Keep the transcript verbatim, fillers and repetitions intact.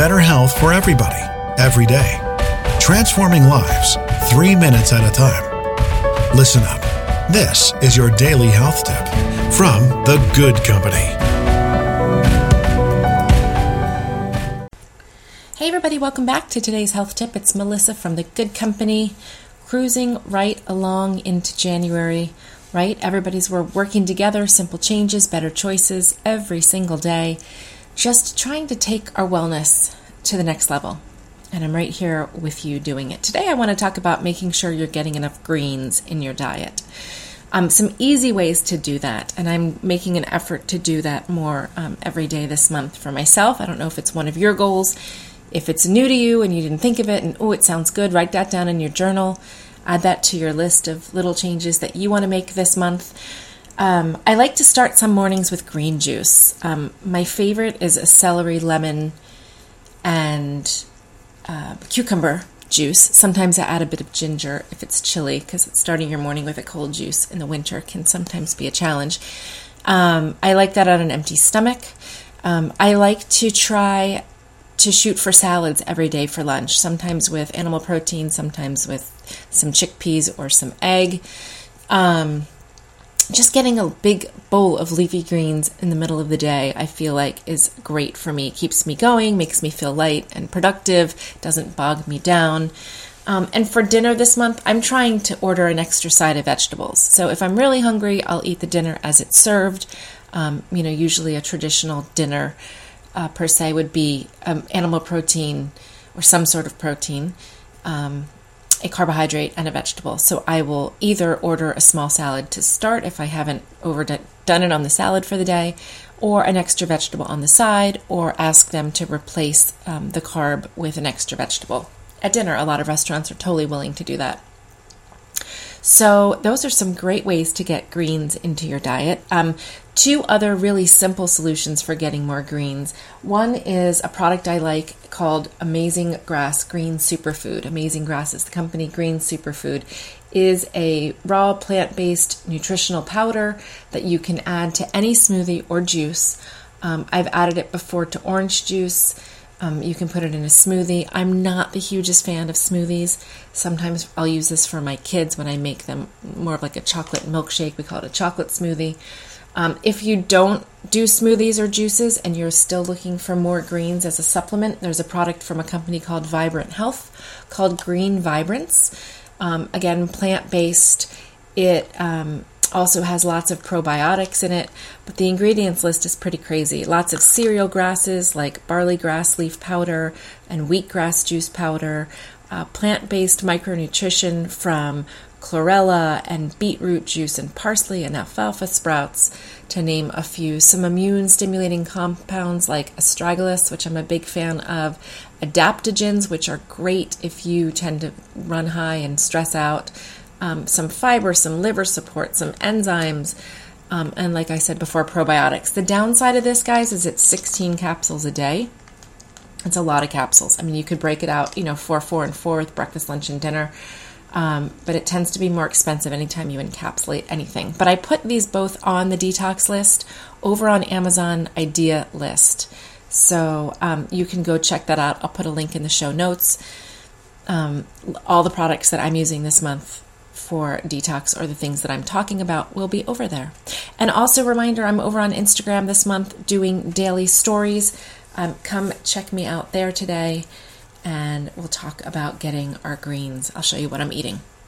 better health for everybody, every day. Transforming lives, three minutes at a time. Listen up. This is your daily health tip from The Good Company. Hey everybody, welcome back to today's health tip. It's Melissa from The Good Company, cruising right along into January, right? Everybody's we're working together, simple changes, better choices every single day, just trying to take our wellness to the next level. And I'm right here with you doing it. Today I want to talk about making sure you're getting enough greens in your diet. Um, some easy ways to do that, and I'm making an effort to do that more um, every day this month for myself. I don't know if it's one of your goals. If it's new to you and you didn't think of it and, oh, it sounds good, write that down in your journal. Add that to your list of little changes that you want to make this month. Um, I like to start some mornings with green juice. Um, my favorite is a celery, lemon, and Uh, cucumber juice. Sometimes I add a bit of ginger if it's chilly, because starting your morning with a cold juice in the winter can sometimes be a challenge. Um, I like that on an empty stomach. Um, I like to try to shoot for salads every day for lunch, sometimes with animal protein, sometimes with some chickpeas or some egg. Um, just getting a big bowl of leafy greens in the middle of the day, I feel like, is great for me. It keeps me going, makes me feel light and productive, doesn't bog me down. Um, and for dinner this month, I'm trying to order an extra side of vegetables. So if I'm really hungry, I'll eat the dinner as it's served. Um, you know, usually a traditional dinner uh, per se would be um, animal protein or some sort of protein, um, a carbohydrate, and a vegetable. So I will either order a small salad to start if I haven't overdone it on the salad for the day, or an extra vegetable on the side, or ask them to replace um, the carb with an extra vegetable. At dinner, a lot of restaurants are totally willing to do that. So those are some great ways to get greens into your diet. Um, two other really simple solutions for getting more greens. One is a product I like called Amazing Grass, Green Superfood. Amazing Grass is the company. Green Superfood is a raw plant-based nutritional powder that you can add to any smoothie or juice. Um, I've added it before to orange juice. Um, you can put it in a smoothie. I'm not the hugest fan of smoothies. Sometimes I'll use this for my kids when I make them more of like a chocolate milkshake. We call it a chocolate smoothie. Um, if you don't do smoothies or juices and you're still looking for more greens as a supplement, there's a product from a company called Vibrant Health called Green Vibrance. Um, again, plant-based. It um, also has lots of probiotics in it, but the ingredients list is pretty crazy. Lots of cereal grasses like barley grass leaf powder and wheatgrass juice powder, uh, plant-based micronutrition from chlorella and beetroot juice and parsley and alfalfa sprouts, to name a few. Some immune-stimulating compounds like astragalus, which I'm a big fan of, adaptogens, which are great if you tend to run high and stress out, Um, some fiber, some liver support, some enzymes, um, and like I said before, probiotics. The downside of this, guys, is it's sixteen capsules a day. It's a lot of capsules. I mean, you could break it out, you know, four, four, and four with breakfast, lunch, and dinner, um, but it tends to be more expensive anytime you encapsulate anything. But I put these both on the detox list over on Amazon Idea List, so um, you can go check that out. I'll put a link in the show notes. Um, all the products that I'm using this month for detox, or the things that I'm talking about, will be over there. And also, reminder, I'm over on Instagram this month doing daily stories. Um, come check me out there today, and we'll talk about getting our greens. I'll show you what I'm eating.